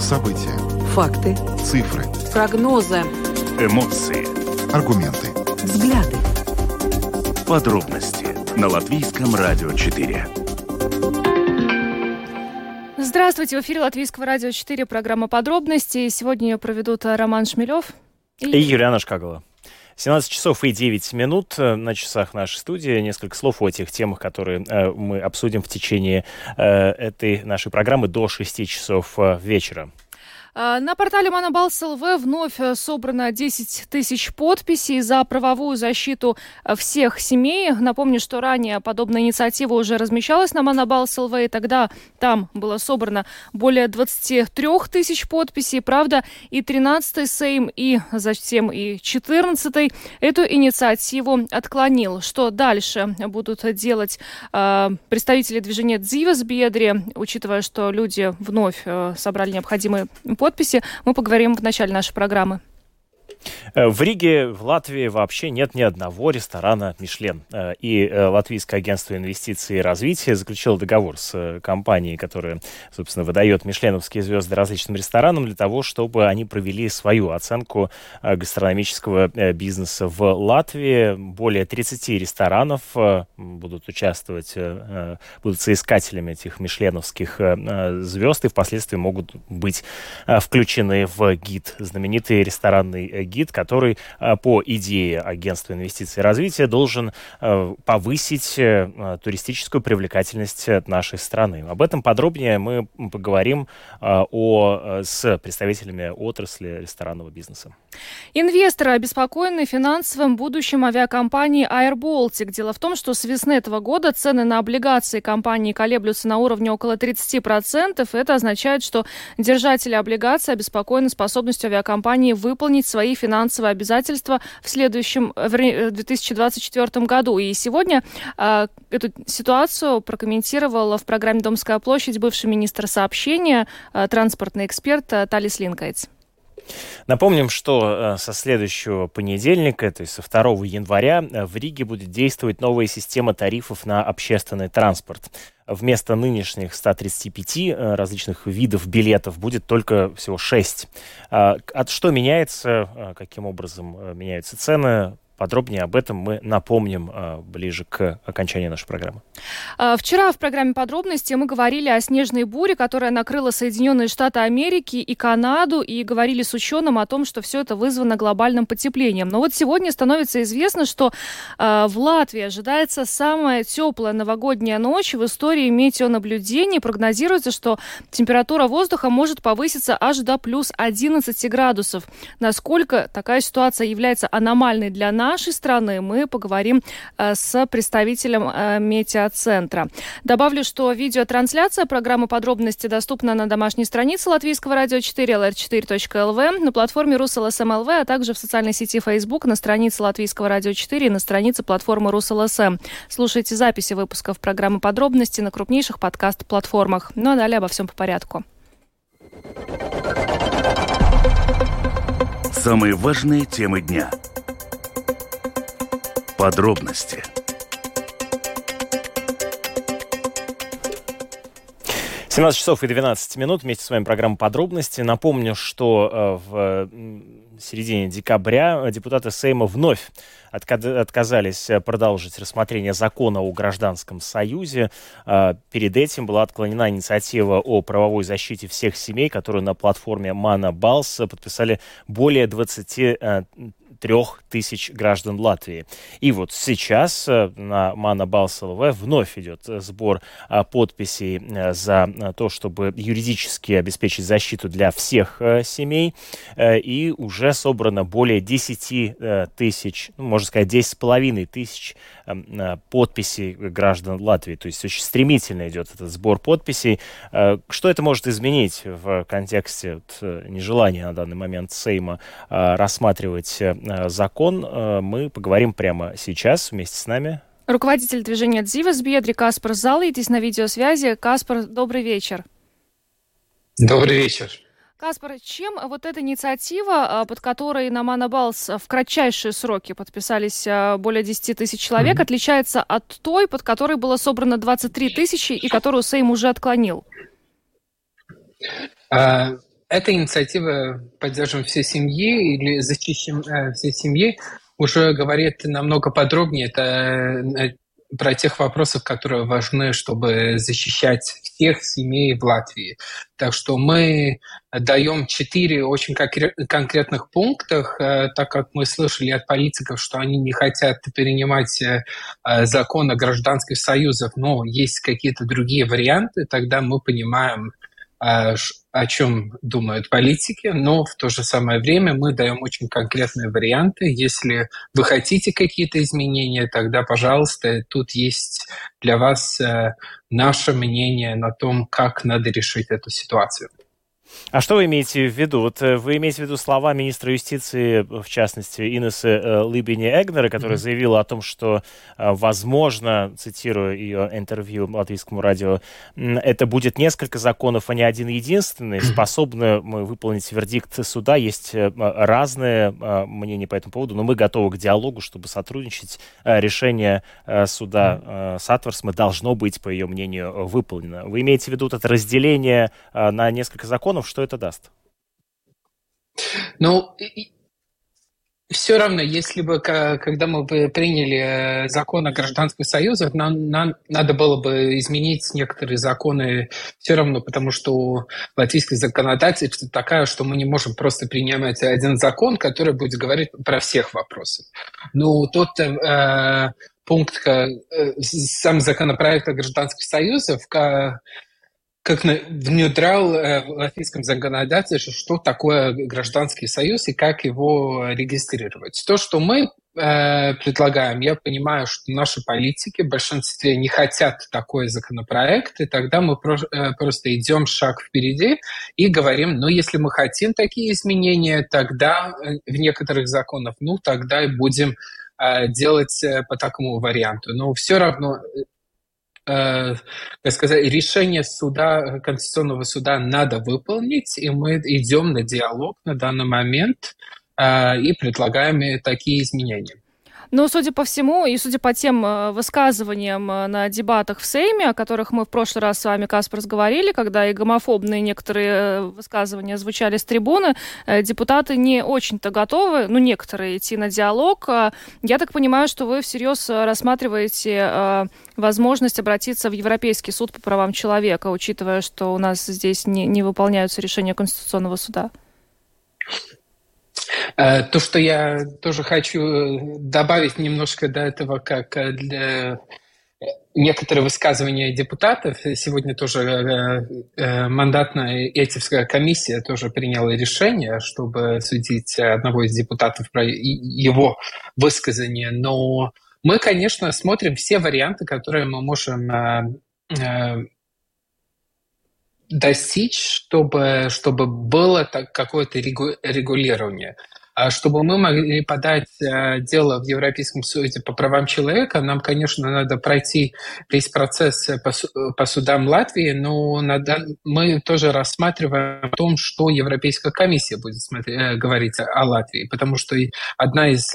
События, факты, цифры, прогнозы, эмоции, аргументы, взгляды. Подробности на Латвийском радио 4. Здравствуйте, в эфире Латвийского радио 4, программа «Подробности». Сегодня ее проведут Роман Шмелёв и Юлиана Шкагала. 17 часов и 9 минут на часах нашей студии. Несколько слов о тех темах, которые мы обсудим в течение этой нашей программы до 6 часов вечера. На портале Manabalss.lv вновь собрано 10 тысяч подписей за правовую защиту всех семей. Напомню, что ранее подобная инициатива уже размещалась на Manabalss.lv, и тогда там было собрано более 23 тысяч подписей. Правда, и 13-й Сейм, и затем и 14-й эту инициативу отклонил. Что дальше будут делать представители движения Dzives biedri, учитывая, что люди вновь собрали необходимые подписи, мы поговорим в начале нашей программы. В Риге, в Латвии вообще нет ни одного ресторана «Мишлен». И Латвийское агентство инвестиций и развития заключило договор с компанией, которая, собственно, выдает мишленовские звезды различным ресторанам для того, чтобы они провели свою оценку гастрономического бизнеса в Латвии. Более 30 ресторанов будут участвовать, будут соискателями этих мишленовских звезд и впоследствии могут быть включены в гид, знаменитый ресторанный гид, который по идее агентства инвестиций и развития должен повысить туристическую привлекательность нашей страны. Об этом подробнее мы поговорим с представителями отрасли ресторанного бизнеса. Инвесторы обеспокоены финансовым будущим авиакомпании AirBaltic. Дело в том, что с весны этого года цены на облигации компании колеблются на уровне около 30%. Это означает, что держатели облигаций обеспокоены способностью авиакомпании выполнить свои финансовые обязательства в следующем, 2024 году. И сегодня эту ситуацию прокомментировала в программе «Домская площадь» бывший министр сообщения, транспортный эксперт Талис Линкайтс. Напомним, что со следующего понедельника, то есть со 2 января, в Риге будет действовать новая система тарифов на общественный транспорт. Вместо нынешних 135 различных видов билетов будет только всего 6. Что меняется, каким образом меняются цены? Подробнее об этом мы напомним ближе к окончанию нашей программы. Вчера в программе «Подробности» мы говорили о снежной буре, которая накрыла Соединенные Штаты Америки и Канаду, и говорили с ученым о том, что все это вызвано глобальным потеплением. Но вот сегодня становится известно, что в Латвии ожидается самая теплая новогодняя ночь в истории метеонаблюдений. Прогнозируется, что температура воздуха может повыситься аж до плюс 11 градусов. Насколько такая ситуация является аномальной для нашей страны, мы поговорим с представителем метеоцентра. Добавлю, что видеотрансляция программы «Подробности» доступна на домашней странице Латвийского радио 4, lr4.lv, на платформе «Руслсм.лв», а также в социальной сети Facebook, на странице Латвийского радио 4 и на странице платформы «Руслсм». Слушайте записи выпусков программы «Подробности» на крупнейших подкаст-платформах. Ну а далее обо всем по порядку. Самые важные темы дня. Подробности. В 17 часов и 12 минут. Вместе с вами программа «Подробности». Напомню, что в середине декабря депутаты Сейма вновь отказались продолжить рассмотрение закона о гражданском союзе. Перед этим была отклонена инициатива о правовой защите всех семей, которую на платформе Manabalss подписали более 23 тысяч граждан Латвии. И вот сейчас на Manabalss.lv вновь идет сбор подписей за то, чтобы юридически обеспечить защиту для всех семей. И уже собрано более 10 тысяч, можно сказать, 10,5 тысяч подписей граждан Латвии. То есть очень стремительно идет этот сбор подписей. Что это может изменить в контексте нежелания на данный момент Сейма рассматривать закон, мы поговорим прямо сейчас вместе с нами. Руководитель движения «Dzives biedri» Каспар Зал есть на видеосвязи. Каспар, добрый вечер. Добрый вечер. Каспар, чем вот эта инициатива, под которой на Manabalss в кратчайшие сроки подписались более 10 тысяч человек, отличается от той, под которой было собрано 23 тысячи и которую Сейм уже отклонил? Эта инициатива «Поддерживаем все семьи» или «Защищаем все семьи» уже говорит намного подробнее про тех вопросов, которые важны, чтобы защищать всех семей в Латвии. Так что мы даем 4 очень конкретных пунктах, так как мы слышали от политиков, что они не хотят перенимать закон о гражданских союзах, но есть какие-то другие варианты, тогда мы понимаем, о чем думают политики, но в то же самое время мы даем очень конкретные варианты. Если вы хотите какие-то изменения, тогда, пожалуйста, тут есть для вас наше мнение на том, как надо решить эту ситуацию. А что вы имеете в виду? Вот вы имеете в виду слова министра юстиции, в частности, Инесе Либини-Эгнере, которая заявила о том, что, возможно, цитирую ее интервью Латвийскому радио, это будет несколько законов, а не один единственный. Способны мы выполнить вердикт суда. Есть разные мнения по этому поводу, но мы готовы к диалогу, чтобы сотрудничать. Решение суда Сатверсмы должно быть, по ее мнению, выполнено. Вы имеете в виду вот это разделение на несколько законов? Что это даст? Ну, все равно, если бы, когда мы бы приняли закон о гражданских союзах, нам надо было бы изменить некоторые законы все равно, потому что латвийское законодательство такое, что мы не можем просто принимать один закон, который будет говорить про всех вопросы. Но тот пункт, сам законопроект о гражданских союзах, как внедрял в латвийском законодательстве, что такое гражданский союз и как его регистрировать. То, что мы предлагаем, я понимаю, что наши политики в большинстве не хотят такой законопроект, и тогда мы просто идем шаг впереди и говорим, если мы хотим такие изменения, тогда в некоторых законах, тогда и будем делать по такому варианту. Но все равно... решение суда, Конституционного суда надо выполнить, и мы идем на диалог на данный момент и предлагаем такие изменения. Но, судя по всему, и судя по тем высказываниям на дебатах в Сейме, о которых мы в прошлый раз с вами, Каспар, говорили, когда и гомофобные некоторые высказывания звучали с трибуны, депутаты не очень-то готовы, некоторые, идти на диалог. Я так понимаю, что вы всерьез рассматриваете возможность обратиться в Европейский суд по правам человека, учитывая, что у нас здесь не выполняются решения Конституционного суда? То, что я тоже хочу добавить немножко до этого, как для некоторые высказывания депутатов, сегодня тоже мандатная этическая комиссия тоже приняла решение, чтобы судить одного из депутатов про его высказание, но мы, конечно, смотрим все варианты, которые мы можем достичь, чтобы было какое-то регулирование. Чтобы мы могли подать дело в Европейском суде по правам человека, нам, конечно, надо пройти весь процесс по судам Латвии, но мы тоже рассматриваем о том, что Европейская комиссия будет говорить о Латвии, потому что одна из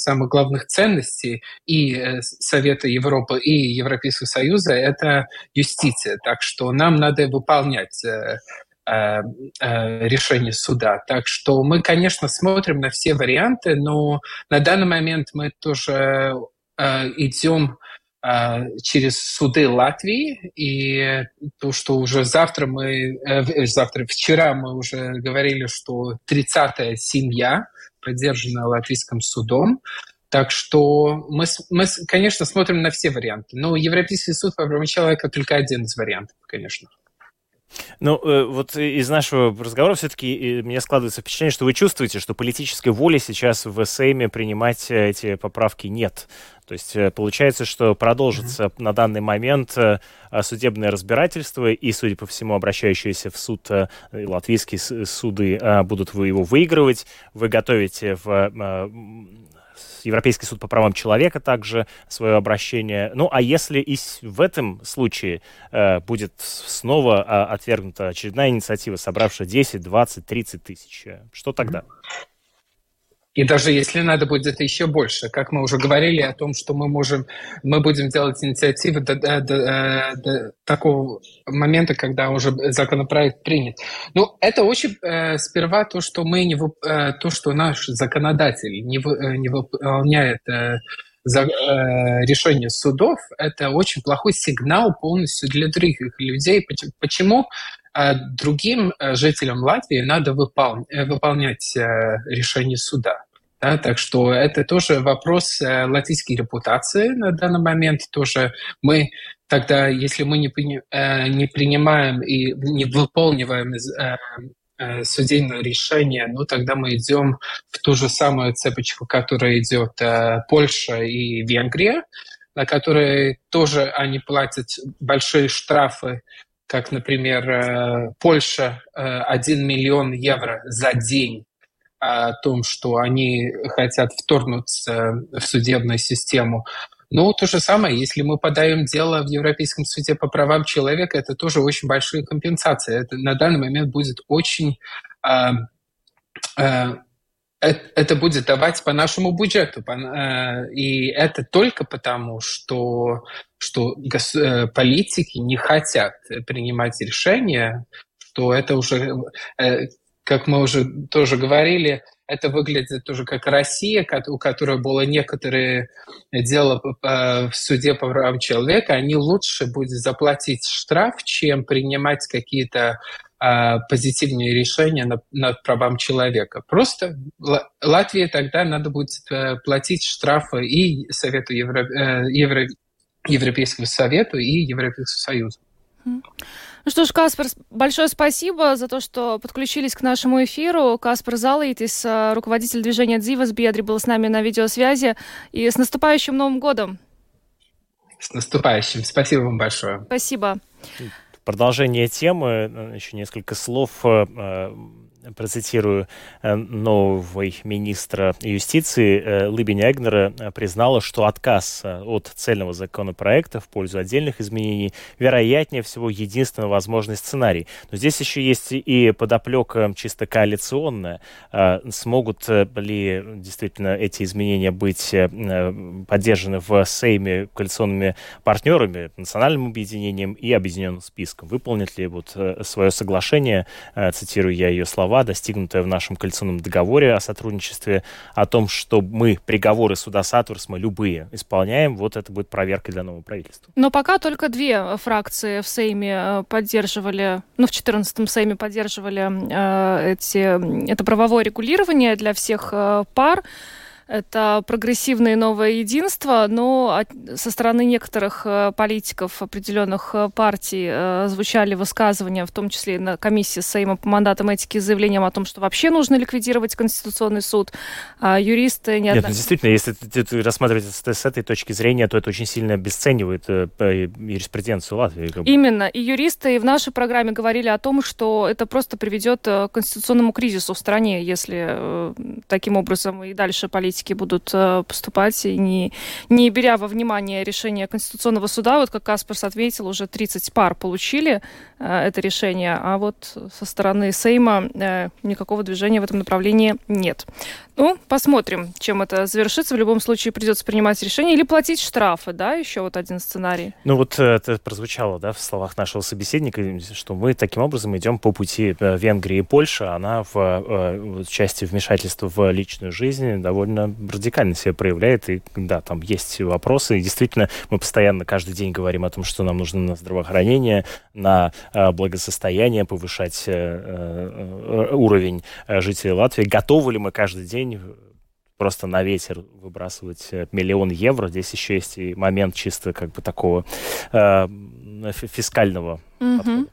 самых главных ценностей и Совета Европы, и Европейского Союза – это юстиция. Так что нам надо выполнять решение суда. Так что мы, конечно, смотрим на все варианты, но на данный момент мы тоже идем через суды Латвии, и то, что уже вчера мы уже говорили, что 30-я семья поддержана латвийским судом. Так что мы, конечно, смотрим на все варианты, но Европейский суд по правам человека только один из вариантов, конечно. Вот из нашего разговора все-таки мне складывается впечатление, что вы чувствуете, что политической воли сейчас в Сейме принимать эти поправки нет. То есть получается, что продолжится на данный момент судебное разбирательство, и, судя по всему, обращающиеся в суд латвийские суды будут его выигрывать. Вы готовите в Европейский суд по правам человека также свое обращение. А если и в этом случае будет снова отвергнута очередная инициатива, собравшая 10, 20, 30 тысяч, что тогда? И даже если надо, будет еще больше. Как мы уже говорили о том, что мы будем делать инициативы до такого момента, когда уже законопроект принят. Но это очень сперва то, что наш законодатель не выполняет решение судов, это очень плохой сигнал полностью для других людей. Почему другим жителям Латвии надо выполнять решение суда? Да, так что это тоже вопрос латвийской репутации на данный момент. Тоже мы тогда, если мы не принимаем и не выполниваем судебное решение, тогда мы идем в ту же самую цепочку, которая идет Польша и Венгрия, на которые тоже они платят большие штрафы, как, например, Польша 1 миллион евро за день о том, что они хотят вторгнуться в судебную систему. То же самое, если мы подаем дело в Европейском суде по правам человека, это тоже очень большие компенсации. Это на данный момент будет это будет давать по нашему бюджету. И это только потому, что политики не хотят принимать решения, что это уже, как мы уже тоже говорили, это выглядит тоже как Россия, у которой было некоторые дела в суде по правам человека. Они лучше будут заплатить штраф, чем принимать какие-то позитивные решения над правам человека. Просто Латвии тогда надо будет платить штрафы и Совету Европейскому Совету и Европейскому Союзу. Ну что ж, Каспар, большое спасибо за то, что подключились к нашему эфиру. Каспар Залайтис, руководитель движения Dzives biedri, был с нами на видеосвязи. И с наступающим Новым годом! С наступающим! Спасибо вам большое! Спасибо! Продолжение темы. Еще несколько слов. Процитирую, новый министр юстиции Либини-Эгнере признала, что отказ от цельного законопроекта в пользу отдельных изменений вероятнее всего единственный возможный сценарий. Но здесь еще есть и подоплека чисто коалиционная. Смогут ли действительно эти изменения быть поддержаны в Сейме коалиционными партнерами, национальным объединением и объединенным списком? Выполнит ли свое соглашение, цитирую я ее слова, достигнутое в нашем коалиционном договоре о сотрудничестве, о том, что мы приговоры суда Сатурсма любые исполняем, это будет проверкой для нового правительства. Но пока только две фракции в Сейме поддерживали, в 14-м Сейме поддерживали это правовое регулирование для всех пар. Это прогрессивное новое единство, но со стороны некоторых политиков определенных партий звучали высказывания, в том числе и на комиссии Сейма по мандатам этики, с заявлением о том, что вообще нужно ликвидировать Конституционный суд. Юристы... действительно, если рассматривать это с этой точки зрения, то это очень сильно обесценивает юриспруденцию Латвии. Именно. И юристы и в нашей программе говорили о том, что это просто приведет к конституционному кризису в стране, если таким образом и дальше политики будут поступать, и не беря во внимание решение Конституционного суда. Как Каспарс отметил, уже 30 пар получили это решение, а со стороны Сейма никакого движения в этом направлении нет. Посмотрим, чем это завершится. В любом случае придется принимать решение или платить штрафы, да, еще один сценарий. Это прозвучало, да, в словах нашего собеседника, что мы таким образом идем по пути Венгрии и Польши. Она в части вмешательства в личную жизнь довольно радикально себя проявляет, и да, там есть вопросы, и действительно мы постоянно каждый день говорим о том, что нам нужно на здравоохранение, на благосостояние повышать уровень жителей Латвии. Готовы ли мы каждый день просто на ветер выбрасывать миллион евро? Здесь еще есть и момент чисто такого фискального подхода.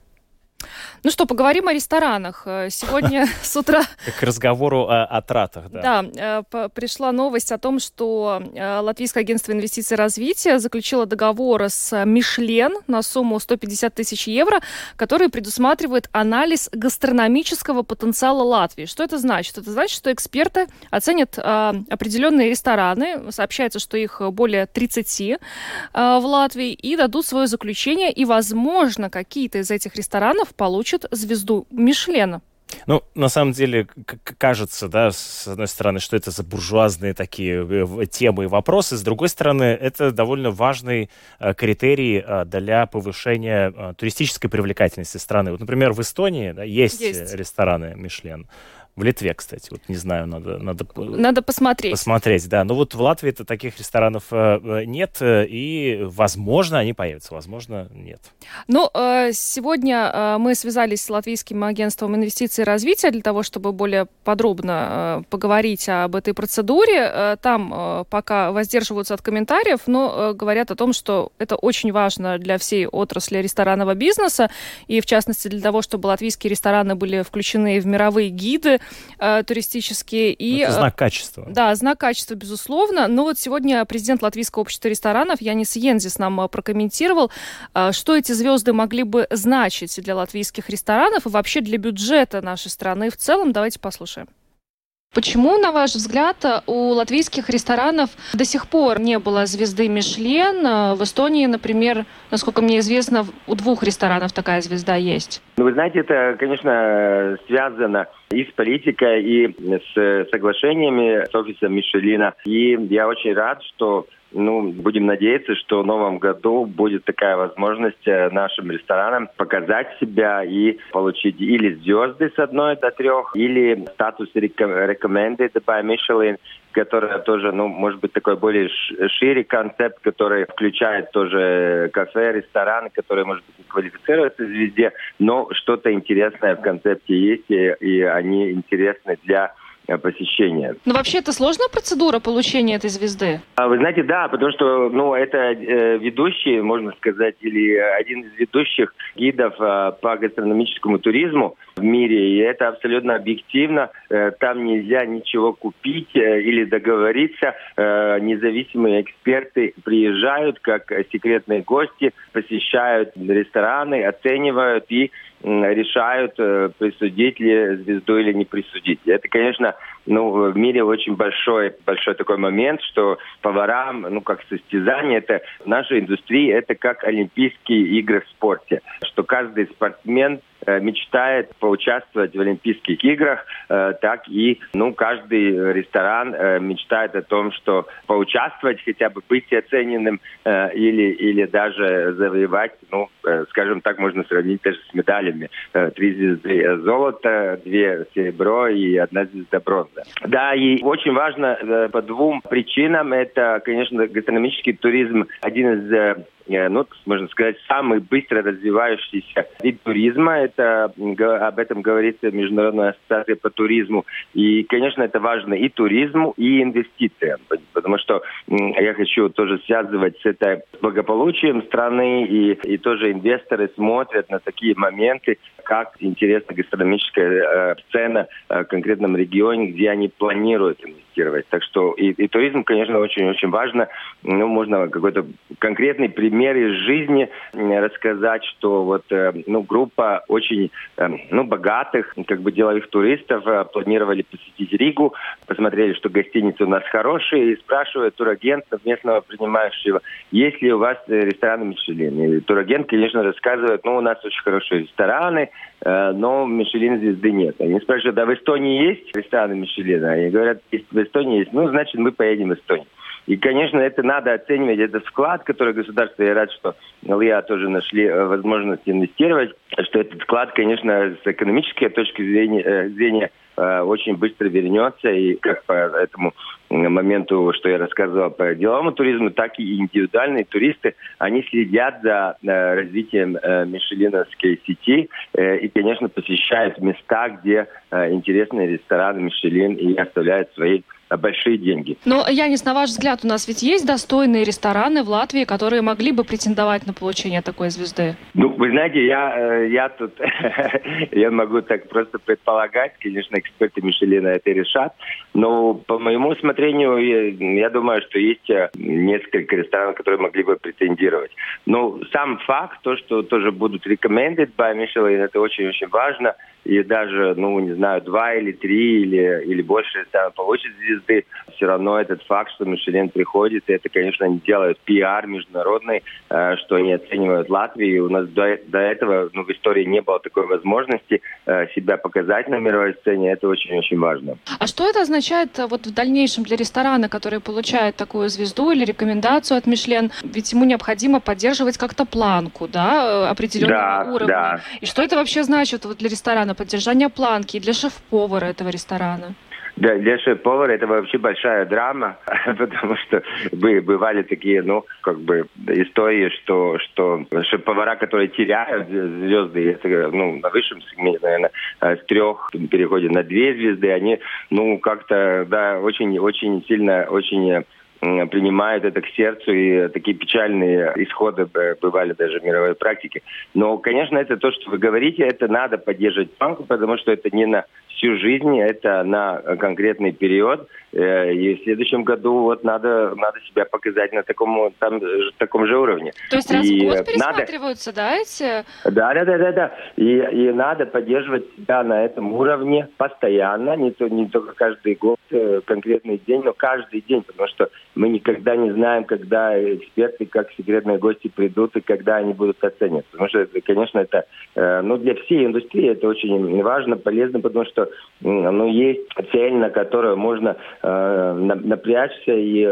Поговорим о ресторанах. Сегодня с утра... К разговору о тратах, да. Да, пришла новость о том, что Латвийское агентство инвестиций и развития заключило договор с Michelin на сумму 150 тысяч евро, который предусматривает анализ гастрономического потенциала Латвии. Что это значит? Это значит, что эксперты оценят определенные рестораны, сообщается, что их более 30 в Латвии, и дадут свое заключение, и, возможно, какие-то из этих ресторанов получат звезду Мишлена. Ну, на самом деле, кажется, да, с одной стороны, что это за буржуазные такие темы и вопросы, с другой стороны, это довольно важный критерий для повышения туристической привлекательности страны. Вот, например, в Эстонии, да, есть рестораны Michelin. В Литве, кстати, вот не знаю, надо посмотреть. Посмотреть, да. Но вот в Латвии-то таких ресторанов нет, и, возможно, они появятся, возможно, нет. Ну, сегодня мы связались с Латвийским агентством инвестиций и развития для того, чтобы более подробно поговорить об этой процедуре. Там пока воздерживаются от комментариев, но говорят о том, что это очень важно для всей отрасли ресторанного бизнеса, и, в частности, для того, чтобы латвийские рестораны были включены в мировые гиды туристические. И это знак качества. Да, знак качества, безусловно. Но вот сегодня президент Латвийского общества ресторанов Янис Йензис нам прокомментировал, что эти звезды могли бы значить для латвийских ресторанов и вообще для бюджета нашей страны в целом. Давайте послушаем. Почему, на ваш взгляд, у латвийских ресторанов до сих пор не было звезды Мишлен? В Эстонии, например, насколько мне известно, у 2 ресторанов такая звезда есть. Ну, вы знаете, это, конечно, связано и с политикой, и с соглашениями с офисом Мишлена. И я очень рад, что, будем надеяться, что в новом году будет такая возможность нашим ресторанам показать себя и получить или звезды с 1 до 3, или статус recommended by Michelin, которая тоже, может быть, такой более шире концепт, который включает тоже кафе, рестораны, которые, может быть, не квалифицируются звезде, но что-то интересное в концепте есть, и они интересны для посещения. Но вообще это сложная процедура получения этой звезды? Вы знаете, да, потому что это ведущий, можно сказать, или один из ведущих гидов по гастрономическому туризму в мире, и это абсолютно объективно. Там нельзя ничего купить или договориться. Независимые эксперты приезжают как секретные гости, посещают рестораны, оценивают и решают, присудить ли звезду или не присудить. Это, конечно, в мире очень большой такой момент, что поварам, как состязание, это в нашей индустрии, это как Олимпийские игры в спорте, что каждый спортсмен мечтает поучаствовать в Олимпийских играх, так и каждый ресторан мечтает о том, что поучаствовать, хотя бы быть оцененным или даже завоевать, скажем так, можно сравнить даже с медалями. 3 звезды золото, 2 серебро и 1 звезда бронза. Да, и очень важно по 2 причинам. Это, конечно, гастрономический туризм, один из можно сказать, самый быстро развивающийся вид туризма. Это, об этом говорится Международная ассоциация по туризму. И, конечно, это важно и туризму, и инвестициям. Потому что я хочу тоже связывать с это благополучием страны. И тоже инвесторы смотрят на такие моменты, как интересна гастрономическая сцена в конкретном регионе, где они планируют инвестировать. Так что и туризм, конечно, очень-очень важно. Можно какой-то конкретный пример из жизни рассказать, что группа очень богатых, деловых туристов планировали посетить Ригу, посмотрели, что гостиницы у нас хорошие, и спрашивают турагентов местного принимающего, есть ли у вас рестораны Мишлен. И турагент, конечно, рассказывает, у нас очень хорошие рестораны, но Мишлен звезды нет. Они спрашивают, а в Эстонии есть рестораны Мишлена? Они говорят, в Эстонии есть. Значит, мы поедем в Эстонию. И, конечно, это надо оценивать, это вклад, который государство, я рад, что ЛИА тоже нашли возможность инвестировать, что этот вклад, конечно, с экономической точки зрения очень быстро вернется, и как по этому моменту, что я рассказывал по деловому туризму, так и индивидуальные туристы, они следят за развитием мишелиновской сети и, конечно, посещают места, где интересные рестораны Мишлен и оставляют свои большие деньги. Но, Янис, на ваш взгляд, у нас ведь есть достойные рестораны в Латвии, которые могли бы претендовать на получение такой звезды? Вы знаете, я могу так просто предполагать, конечно, эксперты Мишелина это решат, но по моему усмотрению, я думаю, что есть несколько ресторанов, которые могли бы претендировать. Но сам факт, то, что тоже будут recommended by Michelin, это очень-очень важно. и даже, ну, не знаю, 2 или 3 или больше получит звезды, все равно этот факт, что Мишелин приходит, и это, конечно, они делают пиар международный, что они оценивают Латвию. И у нас до этого, ну, в истории не было такой возможности себя показать на мировой сцене. Это очень-очень важно. А что это означает вот в дальнейшем для ресторана, который получает такую звезду или рекомендацию от Мишлен? Ведь ему необходимо поддерживать как-то планку, да, определенного уровня. Да. И что это вообще значит вот для ресторана? Поддержание планки для шеф-повара этого ресторана? Да, для шеф-повара это вообще большая драма, потому что бывали такие, ну, как бы истории, что шеф-повара, которые теряют звезды, это, ну, на высшем сегменте, наверное, с 3 переходят на 2 звезды, они, ну, как-то, да, очень-очень сильно, очень принимают это к сердцу, и такие печальные исходы бывали даже в мировой практике. Но, конечно, это то, что вы говорите, это надо поддерживать планку, потому что это не на всю жизнь, это на конкретный период. И в следующем году вот надо себя показать на таком же уровне. То есть раз в год пересматриваются, да, эти? Да. И надо поддерживать себя на этом уровне постоянно, не только каждый год, конкретный день, но каждый день, потому что мы никогда не знаем, когда эксперты, как секретные гости придут и когда они будут оцениваться. Потому что, конечно, это, ну, для всей индустрии это очень важно, полезно, потому что, ну, есть цель, на которую можно напрячься и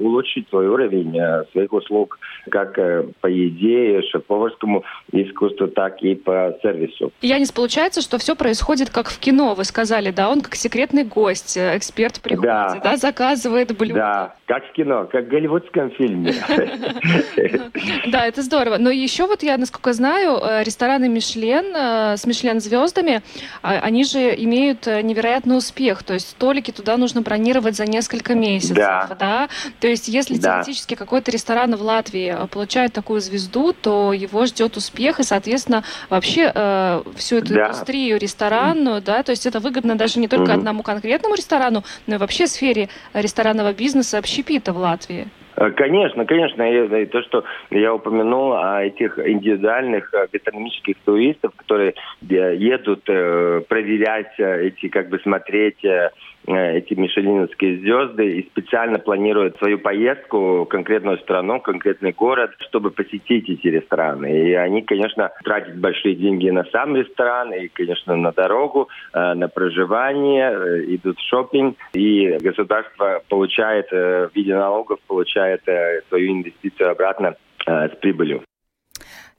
улучшить свой уровень своих услуг, как по еде, шеф-поварскому искусству, так и по сервису. Янис, получается, что все происходит как в кино, вы сказали, да, он как секретный гость, эксперт приходит, да заказывает блюдо. Да, как в кино, как в голливудском фильме. Да, это здорово. Но еще вот я, насколько знаю, рестораны Мишлен с Мишлен-звездами, они же имеют невероятный успех. То есть столики туда нужно бронировать за несколько месяцев. Да. То есть если теоретически какой-то ресторан в Латвии получает такую звезду, то его ждет успех и, соответственно, вообще всю эту индустрию ресторанную, да, то есть это выгодно даже не только одному конкретному ресторану, но и вообще сфере ресторанного бизнеса общепита в Латвии. Конечно. И то, что я упомянул о этих индивидуальных гастрономических туристов, которые едут проверять эти, как бы смотреть эти мишелиновские звезды и специально планируют свою поездку в конкретную страну, в конкретный город, чтобы посетить эти рестораны. И они, конечно, тратят большие деньги на сам ресторан, и, конечно, на дорогу, на проживание, идут в шоппинг. И государство получает в виде налогов, получает свою инвестицию обратно с прибылью.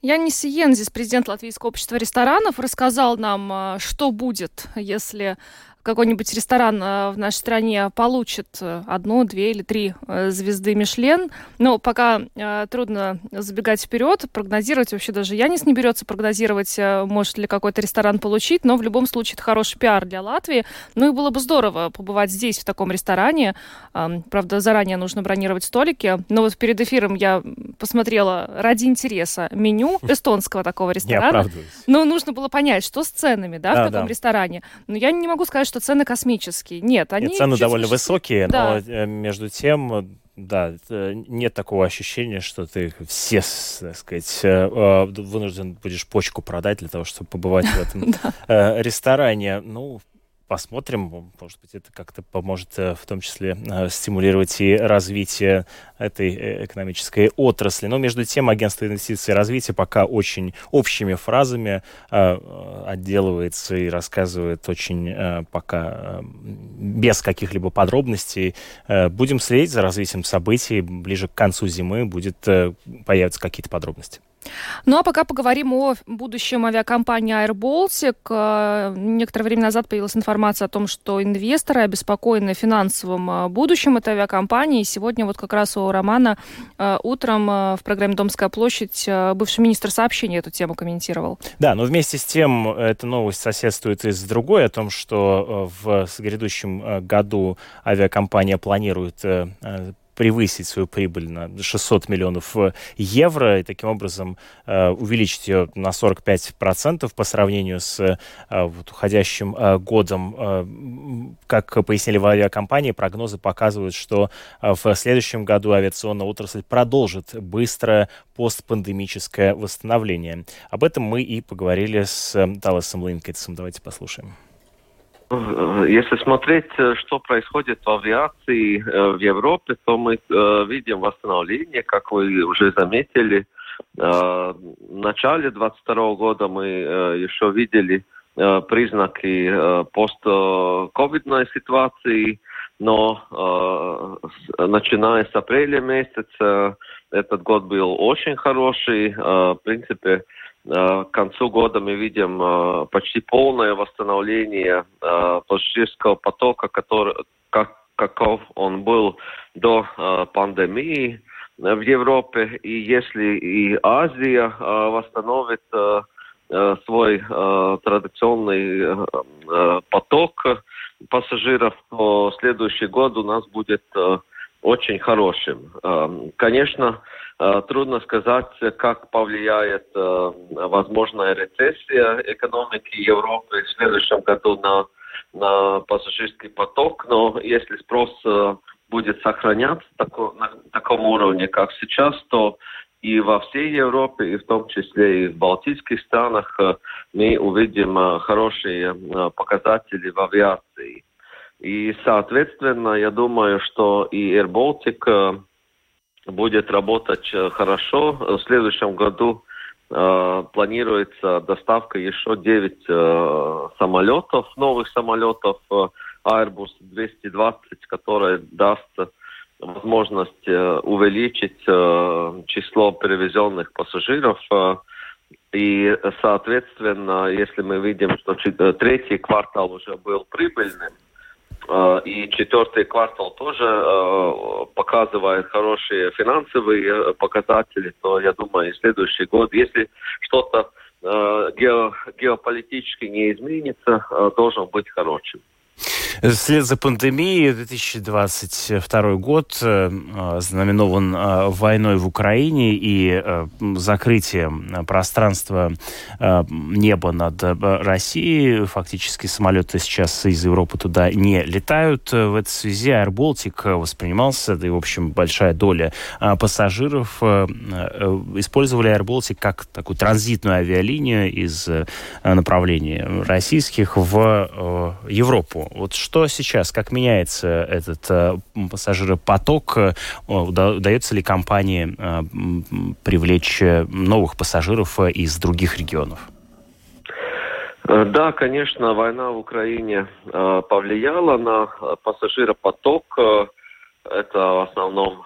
Янис Йензис, президент Латвийского общества ресторанов, рассказал нам, что будет, если какой-нибудь ресторан в нашей стране получит 1, 2 или 3 звезды Мишлен. Но пока трудно забегать вперед, прогнозировать вообще даже Янис не берется прогнозировать, может ли какой-то ресторан получить, но в любом случае это хороший пиар для Латвии. Ну и было бы здорово побывать здесь, в таком ресторане. Правда, заранее нужно бронировать столики. Но вот перед эфиром я посмотрела ради интереса меню эстонского такого ресторана. Но нужно было понять, что с ценами, да, в таком ресторане. Но я не могу сказать, что цены космические. Нет, они... Цены довольно высокие, да. Но между тем, да, нет такого ощущения, что ты все, так сказать, вынужден будешь почку продать для того, чтобы побывать в этом ресторане. Ну, посмотрим, может быть, это как-то поможет в том числе стимулировать и развитие этой экономической отрасли. Но между тем агентство инвестиций и развития пока очень общими фразами отделывается и рассказывает очень пока без каких-либо подробностей. Будем следить за развитием событий. Ближе к концу зимы появятся какие-то подробности. Ну, а пока поговорим о будущем авиакомпании AirBaltic. Некоторое время назад появилась информация о том, что инвесторы обеспокоены финансовым будущим этой авиакомпании. Сегодня вот как раз у Романа утром в программе «Домская площадь» бывший министр сообщений эту тему комментировал. Да, но вместе с тем эта новость соседствует и с другой, о том, что в грядущем году авиакомпания планирует превысить свою прибыль на 600 миллионов евро и таким образом увеличить ее на 45% по сравнению с уходящим годом. Как пояснили в авиакомпании, прогнозы показывают, что в следующем году авиационная отрасль продолжит быстрое постпандемическое восстановление. Об этом мы и поговорили с Талисом Линкайтсом. Давайте послушаем. Если смотреть, что происходит в авиации в Европе, то мы видим восстановление, как вы уже заметили. В начале 2022 года мы еще видели признаки постковидной ситуации, но начиная с апреля месяца этот год был очень хороший. В принципе, к концу года мы видим почти полное восстановление пассажирского потока, который, каков он был до пандемии в Европе. И если и Азия восстановит свой традиционный поток пассажиров, то следующий год у нас будет очень хорошим. Конечно, трудно сказать, как повлияет возможная рецессия экономики Европы в следующем году на пассажирский поток, но если спрос будет сохраняться на таком уровне, как сейчас, то и во всей Европе, и в том числе и в Балтийских странах мы увидим хорошие показатели в авиации. И, соответственно, я думаю, что и AirBaltic будет работать хорошо. В следующем году планируется доставка еще 9 самолетов, новых самолетов Airbus 220, которые даст возможность увеличить число перевезенных пассажиров. И, соответственно, если мы видим, что третий квартал уже был прибыльным, и четвертый квартал тоже показывает хорошие финансовые показатели, то, я думаю, следующий год, если что-то геополитически не изменится, должен быть хорошим. Вслед за пандемией 2022 год знаменован войной в Украине и закрытием пространства неба над Россией. Фактически самолеты сейчас из Европы туда не летают. В этой связи AirBaltic воспринимался, да и, в общем, большая доля пассажиров использовали AirBaltic как такую транзитную авиалинию из направлений российских в Европу. Вот что сейчас, как меняется этот пассажиропоток? Удается ли компании привлечь новых пассажиров из других регионов? Да, конечно, война в Украине повлияла на пассажиропоток. Это в основном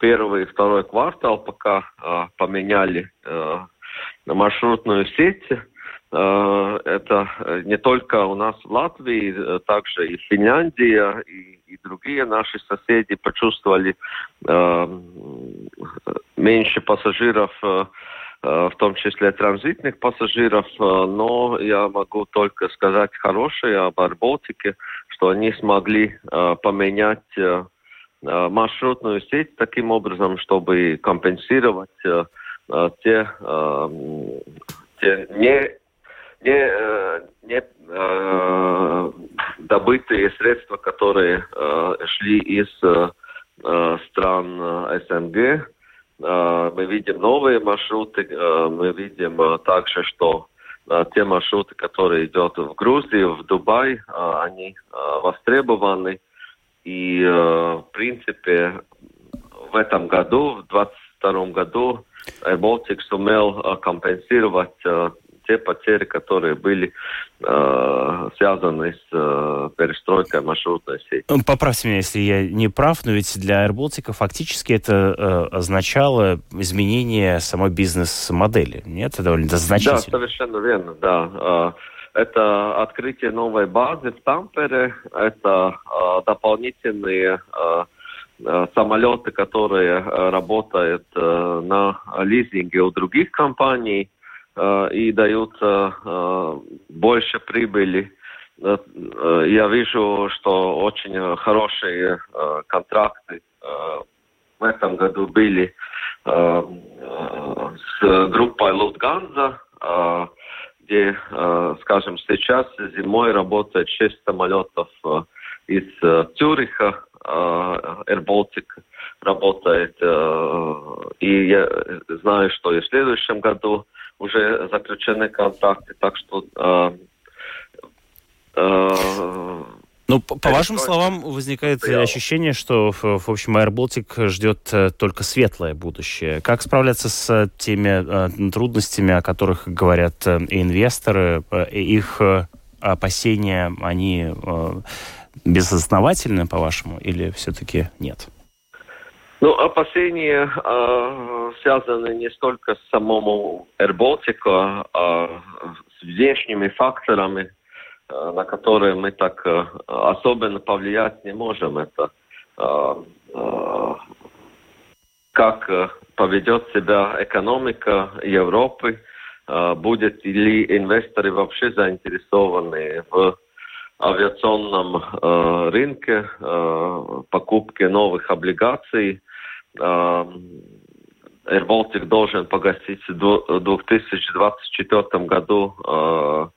первый и второй квартал, пока поменяли маршрутную сеть. Это не только у нас в Латвии, также и Финляндия, и другие наши соседи почувствовали меньше пассажиров, в том числе транзитных пассажиров. Но я могу только сказать хорошее об AirBaltic, что они смогли поменять маршрутную сеть таким образом, чтобы компенсировать те не добытые средства, которые шли из стран СНГ. Мы видим новые маршруты, мы видим также, что те маршруты, которые идут в Грузию, в Дубай, они востребованы. И, в принципе, в этом году, в 2022 году, AirBaltic сумел компенсировать те потери, которые были связаны с перестройкой маршрутной сети. Поправьте меня, если я не прав, но ведь для AirBaltic фактически это означало изменение самой бизнес-модели. Нет, это довольно значительно. Да, совершенно верно, да. Это открытие новой базы в Тампере, это дополнительные самолеты, которые работают на лизинге у других компаний, и дают больше прибыли. Я вижу, что очень хорошие контракты в этом году были с группой Люфтганза, где, скажем, сейчас зимой работает 6 самолетов из Цюриха, AirBaltic работает, и я знаю, что и в следующем году уже заключены контракты, так что... Ну, по вашим словам, возникает ощущение, что, в общем, AirBaltic ждет только светлое будущее. Как справляться с теми трудностями, о которых говорят и инвесторы? Их опасения, они безосновательны, по-вашему, или все-таки нет? Ну, опасения связаны не столько с самому AirBaltic, а с внешними факторами, на которые мы так особенно повлиять не можем. Это как поведет себя экономика Европы, будут ли инвесторы вообще заинтересованы в авиационном рынке, покупке новых облигаций. AirBaltic должен погасить в 2024 году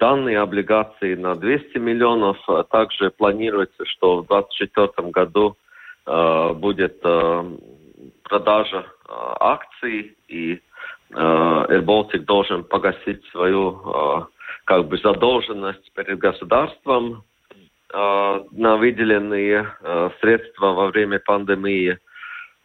данные облигации на 200 миллионов. Также планируется, что в 2024 году будет продажа акций, и AirBaltic должен погасить свою как бы задолженность перед государством на выделенные средства во время пандемии.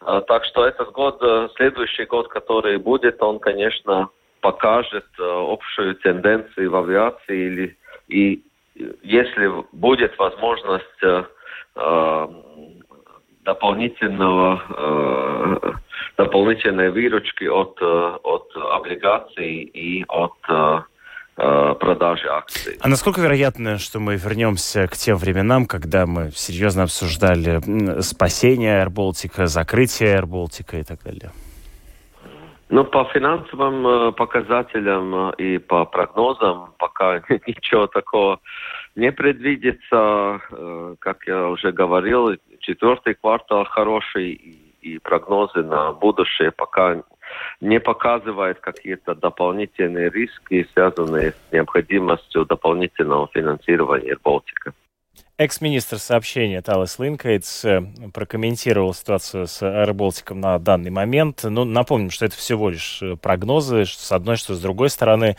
Так что этот год, следующий год, который будет, он, конечно, покажет общую тенденцию в авиации, или и если будет возможность дополнительной выручки от облигаций и от продажи акций. А насколько вероятно, что мы вернемся к тем временам, когда мы серьезно обсуждали спасение AirBaltic, закрытие AirBaltic и так далее? Ну, по финансовым показателям и по прогнозам пока ничего такого не предвидится. Как я уже говорил, 4-й квартал хороший, и прогнозы на будущее пока не показывают какие-то дополнительные риски, связанные с необходимостью дополнительного финансирования AirBaltic. Экс-министр сообщения Талис Линкайтс прокомментировал ситуацию с AirBaltic на данный момент. Ну, напомним, что это всего лишь прогнозы, что с одной, что с другой стороны.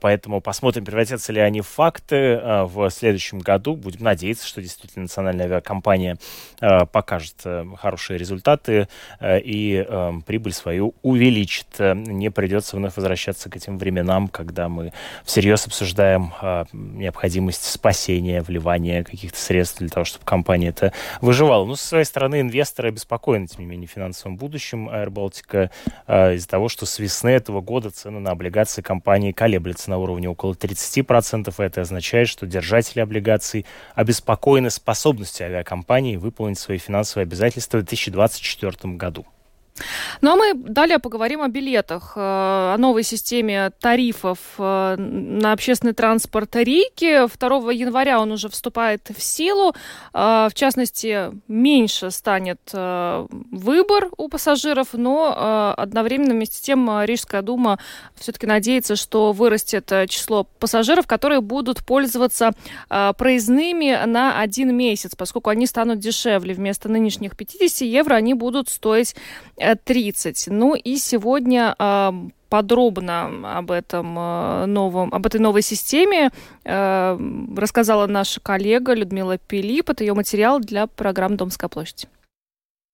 Поэтому посмотрим, превратятся ли они в факты в следующем году. Будем надеяться, что действительно национальная авиакомпания покажет хорошие результаты и прибыль свою увеличит. Не придется вновь возвращаться к этим временам, когда мы всерьез обсуждаем необходимость спасения, вливания каких-то средств для того, чтобы компания это выживала. Но, со своей стороны, инвесторы обеспокоены, тем не менее, финансовым будущим AirBaltic из-за того, что с весны этого года цены на облигации компании колеблются на уровне около 30%. Это означает, что держатели облигаций обеспокоены способностью авиакомпании выполнить свои финансовые обязательства в 2024 году. Ну а мы далее поговорим о билетах, о новой системе тарифов на общественный транспорт Риги. 2 января он уже вступает в силу. В частности, меньше станет выбор у пассажиров, но одновременно вместе с тем Рижская дума все-таки надеется, что вырастет число пассажиров, которые будут пользоваться проездными на 1 месяц, поскольку они станут дешевле. Вместо нынешних 50 евро они будут стоить 30. Ну и сегодня подробно об этой новой системе рассказала наша коллега Людмила Пилип. Это ее материал для программы «Домская площадь».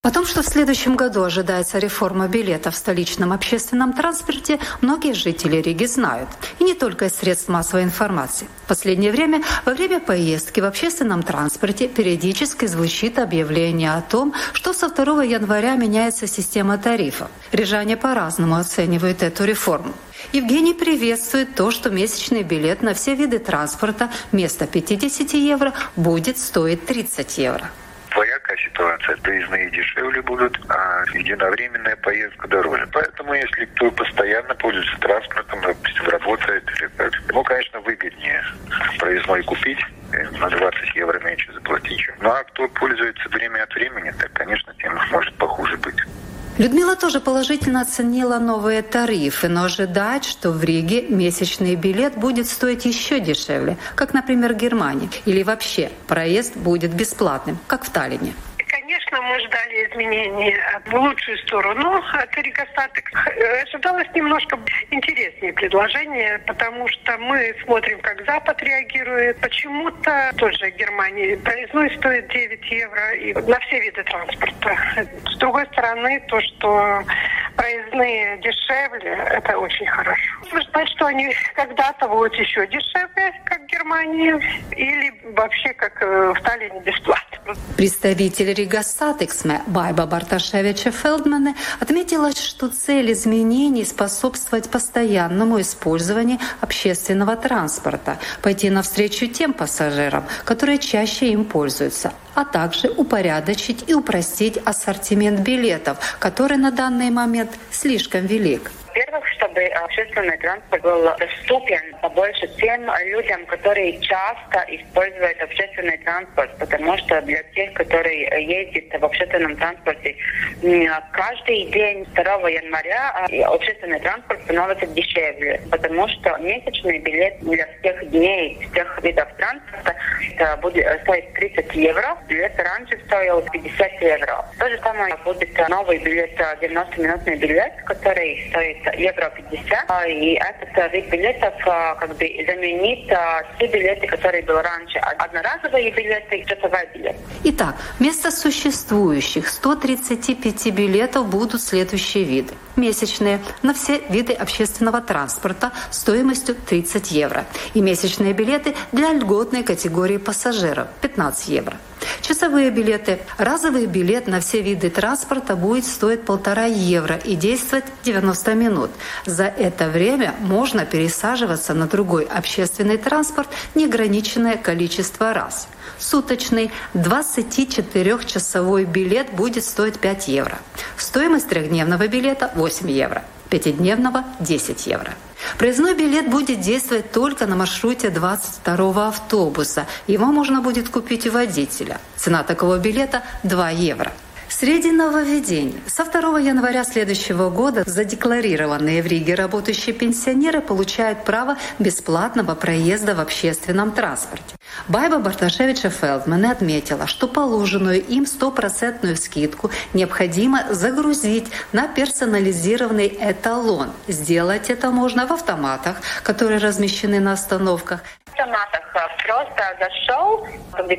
О том, что в следующем году ожидается реформа билета в столичном общественном транспорте, многие жители Риги знают. И не только из средств массовой информации. В последнее время, во время поездки в общественном транспорте, периодически звучит объявление о том, что со 2 января меняется система тарифов. Рижане по-разному оценивают эту реформу. Евгений приветствует то, что месячный билет на все виды транспорта вместо 50 евро будет стоить 30 евро. Двоякая ситуация. Проездные дешевле будут, а единовременная поездка дороже. Поэтому, если кто постоянно пользуется транспортом, допустим, работает, ему, конечно, выгоднее проездной купить, на 20 евро меньше заплатить. Ну а кто пользуется время от времени, так, конечно, тем может получить. Людмила тоже положительно оценила новые тарифы, но ожидает, что в Риге месячный билет будет стоить еще дешевле, как, например, в Германии. Или вообще проезд будет бесплатным, как в Таллине. Конечно, мы ждали изменений в лучшую сторону от Rigassatiksme. Ожидалось немножко интереснее предложение, потому что мы смотрим, как Запад реагирует. Почему-то тоже Германия проездной стоит 9 евро и на все виды транспорта. С другой стороны, то, что проездные дешевле, это очень хорошо. Ждать, что они когда-то будут еще дешевле, как в Германии, или вообще как в Таллине бесплатно. Представитель Rigassatiksme Байба Барташевича-Фелдмане отметила, что цель изменений способствовать постоянному использованию общественного транспорта, пойти навстречу тем пассажирам, которые чаще им пользуются, а также упорядочить и упростить ассортимент билетов, который на данный момент слишком велик. Во-первых, чтобы общественный транспорт был доступен побольше тем людям, которые часто используют общественный транспорт, потому что для тех, которые ездят в общественном транспорте каждый день 2 января, общественный транспорт становится дешевле, потому что месячный билет для всех дней, всех видов транспорта будет стоить 30 евро, билет раньше стоил 50 евро. То же самое будет новый билет, 90-минутный билет, который стоит евро 50, и этот вид билетов заменит те билеты, которые были раньше. Одноразовые билеты и часовые билеты. Итак, вместо существующих 135 билетов будут следующие виды. Месячные на все виды общественного транспорта стоимостью 30 евро. И месячные билеты для льготной категории пассажиров 15 евро. Часовые билеты. Разовый билет на все виды транспорта будет стоить 1,5 евро и действовать 90 минут. За это время можно пересаживаться на другой общественный транспорт неограниченное количество раз. Суточный 24-часовой билет будет стоить 5 евро. Стоимость трехдневного билета 8 евро. Пятидневного – 10 евро. Проездной билет будет действовать только на маршруте 22-го автобуса. Его можно будет купить у водителя. Цена такого билета – 2 евро. Среди нововведений. Со 2 января следующего года задекларированные в Риге работающие пенсионеры получают право бесплатного проезда в общественном транспорте. Байба Барташевича-Фелдмане отметила, что положенную им 100% скидку необходимо загрузить на персонализированный эталон. Сделать это можно в автоматах, которые размещены на остановках. В автоматах просто зашел,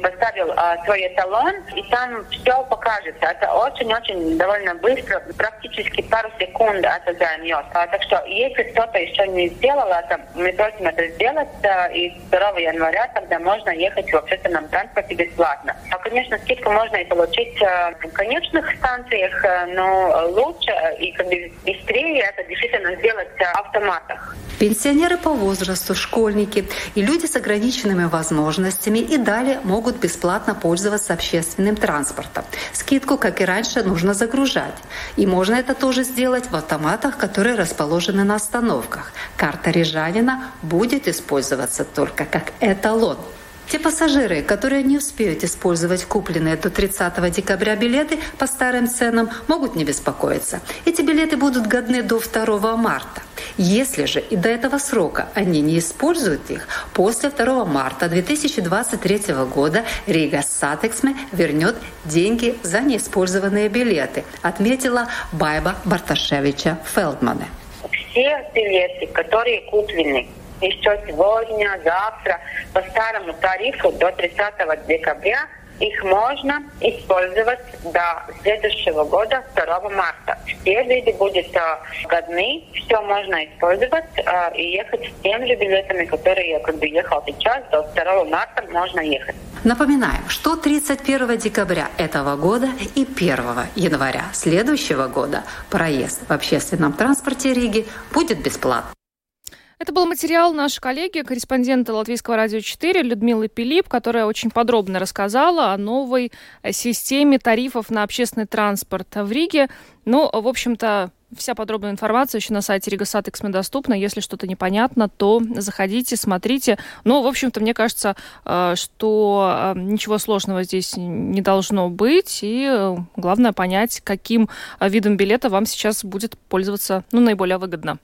поставил свой эталон, и там все покажется. Это очень-очень довольно быстро, практически пару секунд это займет. Так что, если кто-то еще не сделал это, мы просим это сделать, и 2 января тогда можно ехать в общественном транспорте бесплатно. Конечно, скидку можно и получить в конечных станциях, но лучше и быстрее это действительно сделать в автоматах. Пенсионеры по возрасту, школьники и люди с ограниченными возможностями и далее могут бесплатно пользоваться общественным транспортом. Скидку, как и раньше, нужно загружать. И можно это тоже сделать в автоматах, которые расположены на остановках. Карта рижанина будет использоваться только как эталон. Те пассажиры, которые не успеют использовать купленные до 30 декабря билеты по старым ценам, могут не беспокоиться. Эти билеты будут годны до 2 марта. Если же и до этого срока они не используют их, после 2 марта 2023 года Rigassatiksme вернет деньги за неиспользованные билеты, отметила Байба Барташевича-Фелдмане. Все билеты, которые куплены еще сегодня, завтра, по старому тарифу до 30 декабря, их можно использовать до следующего года, 2 марта. Все виды будут годны, все можно использовать и ехать с теми же билетами, которые ехал сейчас, до 2 марта можно ехать. Напоминаем, что 31 декабря этого года и 1 января следующего года проезд в общественном транспорте Риги будет бесплатным. Это был материал нашей коллеги, корреспондента Латвийского радио 4 Людмилы Пилип, которая очень подробно рассказала о новой системе тарифов на общественный транспорт в Риге. Ну, в общем-то, Вся подробная информация еще на сайте Rigassatiksme доступна. Если что-то непонятно, то заходите, смотрите. Но, в общем-то, мне кажется, что ничего сложного здесь не должно быть. И главное понять, каким видом билета вам сейчас будет пользоваться, наиболее выгодно.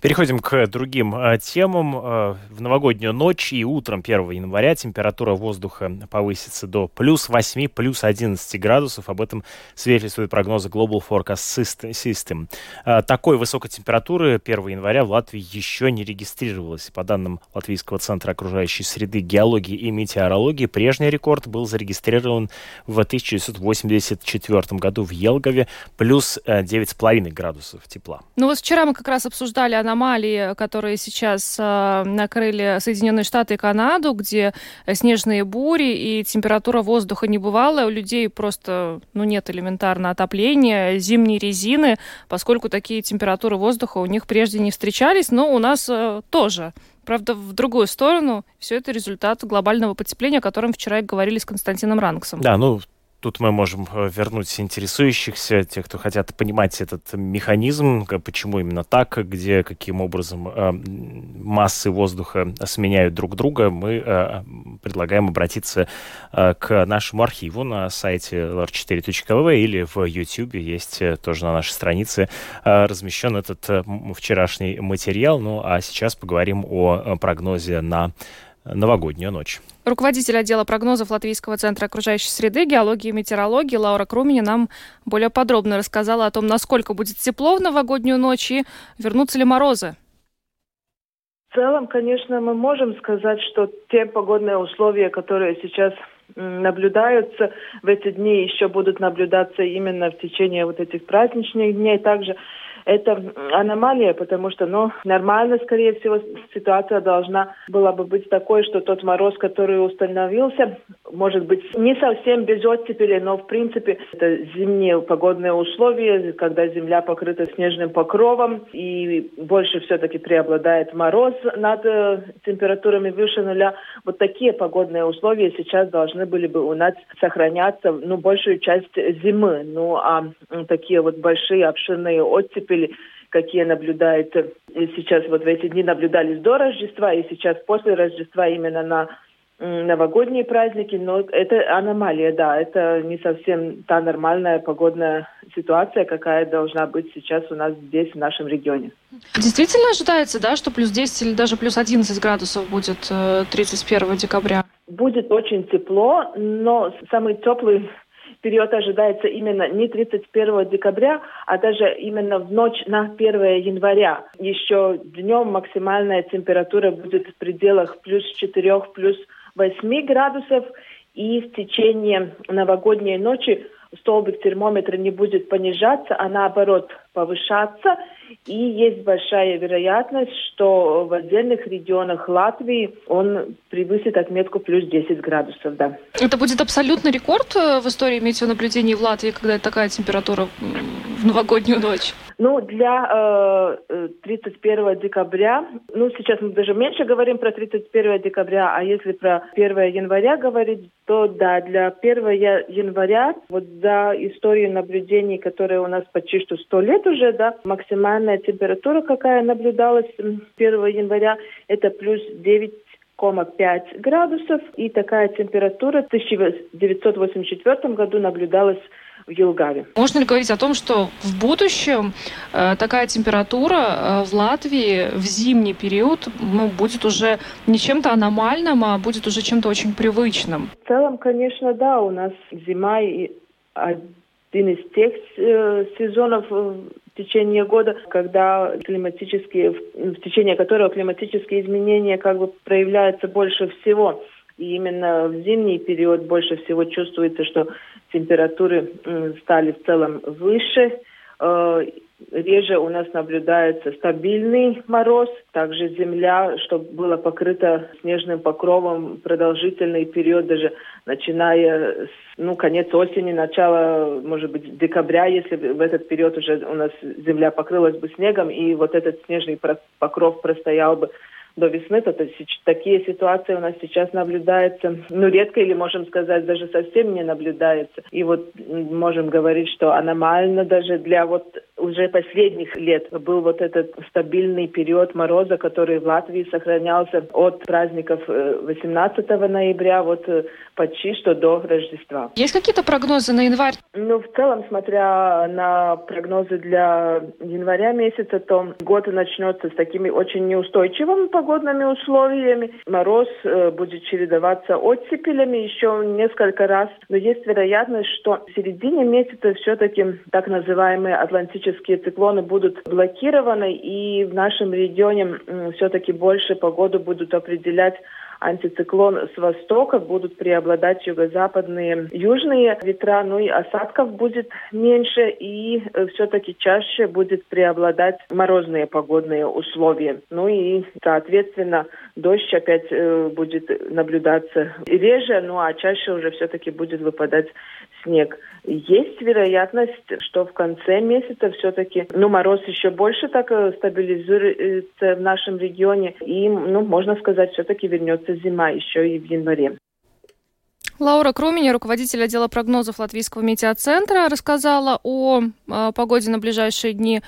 Переходим к другим темам. В новогоднюю ночь и утром 1 января температура воздуха повысится до плюс 8, плюс 11 градусов. Об этом свидетельствуют прогнозы Global Forecast System. Такой высокой температуры 1 января в Латвии еще не регистрировалось. По данным Латвийского центра окружающей среды, геологии и метеорологии, прежний рекорд был зарегистрирован в 1984 году в Елгове, плюс 9,5 градусов тепла. Вчера мы как раз обсуждали аномалии, которые сейчас накрыли Соединенные Штаты и Канаду, где снежные бури и температура воздуха небывалая. У людей просто нет элементарно отопления, зимней резины, поскольку такие температуры воздуха у них прежде не встречались, но у нас тоже. Правда, в другую сторону. Все это результат глобального потепления, о котором вчера и говорили с Константином Ранксом. Да, тут мы можем вернуть интересующихся, тех, кто хотят понимать этот механизм, почему именно так, где, каким образом массы воздуха сменяют друг друга. Мы предлагаем обратиться к нашему архиву на сайте lr4.lv или в YouTube. Есть тоже на нашей странице размещен этот вчерашний материал. А сейчас поговорим о прогнозе на новогоднюю ночь. Руководитель отдела прогнозов Латвийского центра окружающей среды, геологии и метеорологии Лаура Крумени нам более подробно рассказала о том, насколько будет тепло в новогоднюю ночь и вернутся ли морозы. В целом, конечно, мы можем сказать, что те погодные условия, которые сейчас наблюдаются в эти дни, еще будут наблюдаться именно в течение этих праздничных дней. Также это аномалия, потому что, нормально, скорее всего, ситуация должна была бы быть такой, что тот мороз, который установился, может быть, не совсем без оттепели, но, в принципе, это зимние погодные условия, когда земля покрыта снежным покровом, и больше все-таки преобладает мороз над температурами выше нуля. Вот такие погодные условия сейчас должны были бы у нас сохраняться, большую часть зимы. Такие большие обширные оттепели, какие наблюдаются сейчас, в эти дни наблюдались до Рождества, и сейчас после Рождества именно на новогодние праздники, но это аномалия, да, это не совсем та нормальная погодная ситуация, какая должна быть сейчас у нас здесь, в нашем регионе. Действительно ожидается, да, что плюс 10 или даже плюс 11 градусов будет 31 декабря? Будет очень тепло, но самый теплый период ожидается именно не 31 декабря, а даже именно в ночь на 1 января. Еще днем максимальная температура будет в пределах плюс 4, плюс 8 градусов. И в течение новогодней ночи столбик термометра не будет понижаться, а наоборот повышаться. И есть большая вероятность, что в отдельных регионах Латвии он превысит отметку плюс 10 градусов. Да. Это будет абсолютный рекорд в истории метеонаблюдений в Латвии, когда такая температура в новогоднюю ночь? Для 31 декабря, сейчас мы даже меньше говорим про 31 декабря, а если про 1 января говорить, то да, для 1 января, за историю наблюдений, которые у нас почти что 100 лет уже, да, максимальная температура, какая наблюдалась 1 января, это плюс 9,5 градусов. И такая температура в 1984 году наблюдалась в Елгаве. Можно ли говорить о том, что в будущем такая температура в Латвии в зимний период будет уже не чем-то аномальным, а будет уже чем-то очень привычным? В целом, конечно, да, у нас зима и один из тех сезонов в течение года, когда в течение которого климатические изменения проявляются больше всего. И именно в зимний период больше всего чувствуется, что температуры стали в целом выше. Реже у нас наблюдается стабильный мороз. Также земля, что была покрыта снежным покровом продолжительный период, даже начиная с конец осени, начало, может быть, декабря, если в этот период уже у нас земля покрылась бы снегом, и этот снежный покров простоял бы до весны, то такие ситуации у нас сейчас наблюдаются, редко или, можем сказать, даже совсем не наблюдается. И можем говорить, что аномально даже для уже последних лет был этот стабильный период мороза, который в Латвии сохранялся от праздников 18 ноября почти что до Рождества. Есть какие-то прогнозы на январь? В целом, смотря на прогнозы для января месяца, то год начнется с такими очень неустойчивыми погодными условиями. Мороз будет чередоваться оттепелями еще несколько раз. Но есть вероятность, что в середине месяца все-таки так называемые атлантические циклоны будут блокированы, и в нашем регионе все-таки больше погоду будут определять антициклон с востока, будут преобладать юго-западные, южные ветра, и осадков будет меньше, и все-таки чаще будет преобладать морозные погодные условия. И, соответственно, дождь опять будет наблюдаться реже, а чаще уже все-таки будет выпадать снег. Есть вероятность, что в конце месяца все-таки мороз еще больше так стабилизируется в нашем регионе, и, можно сказать, все-таки вернется зима еще и в январе. Лаура Крумени, руководитель отдела прогнозов Латвийского метеоцентра, рассказала о погоде на ближайшие дни.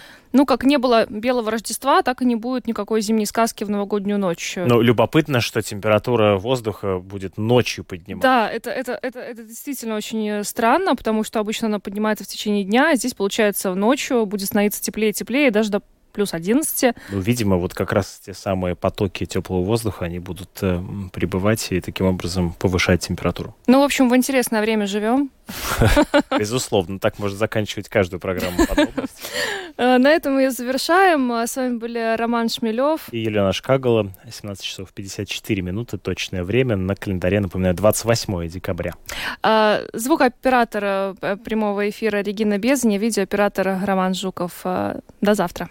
Как не было Белого Рождества, так и не будет никакой зимней сказки в новогоднюю ночь. Любопытно, что температура воздуха будет ночью подниматься. Да, это действительно очень странно, потому что обычно она поднимается в течение дня, а здесь, получается, ночью будет становиться теплее и теплее, даже до плюс 11. Видимо, как раз те самые потоки теплого воздуха, они будут прибывать и таким образом повышать температуру. В общем, в интересное время живем. Безусловно, так можно заканчивать каждую программу. На этом мы завершаем. С вами были Роман Шмелёв и Елена Шкагала. 17:54 точное время. На календаре, напоминаю, 28 декабря. Звукооператор прямого эфира Регина Безни, видеооператор Роман Жуков. До завтра.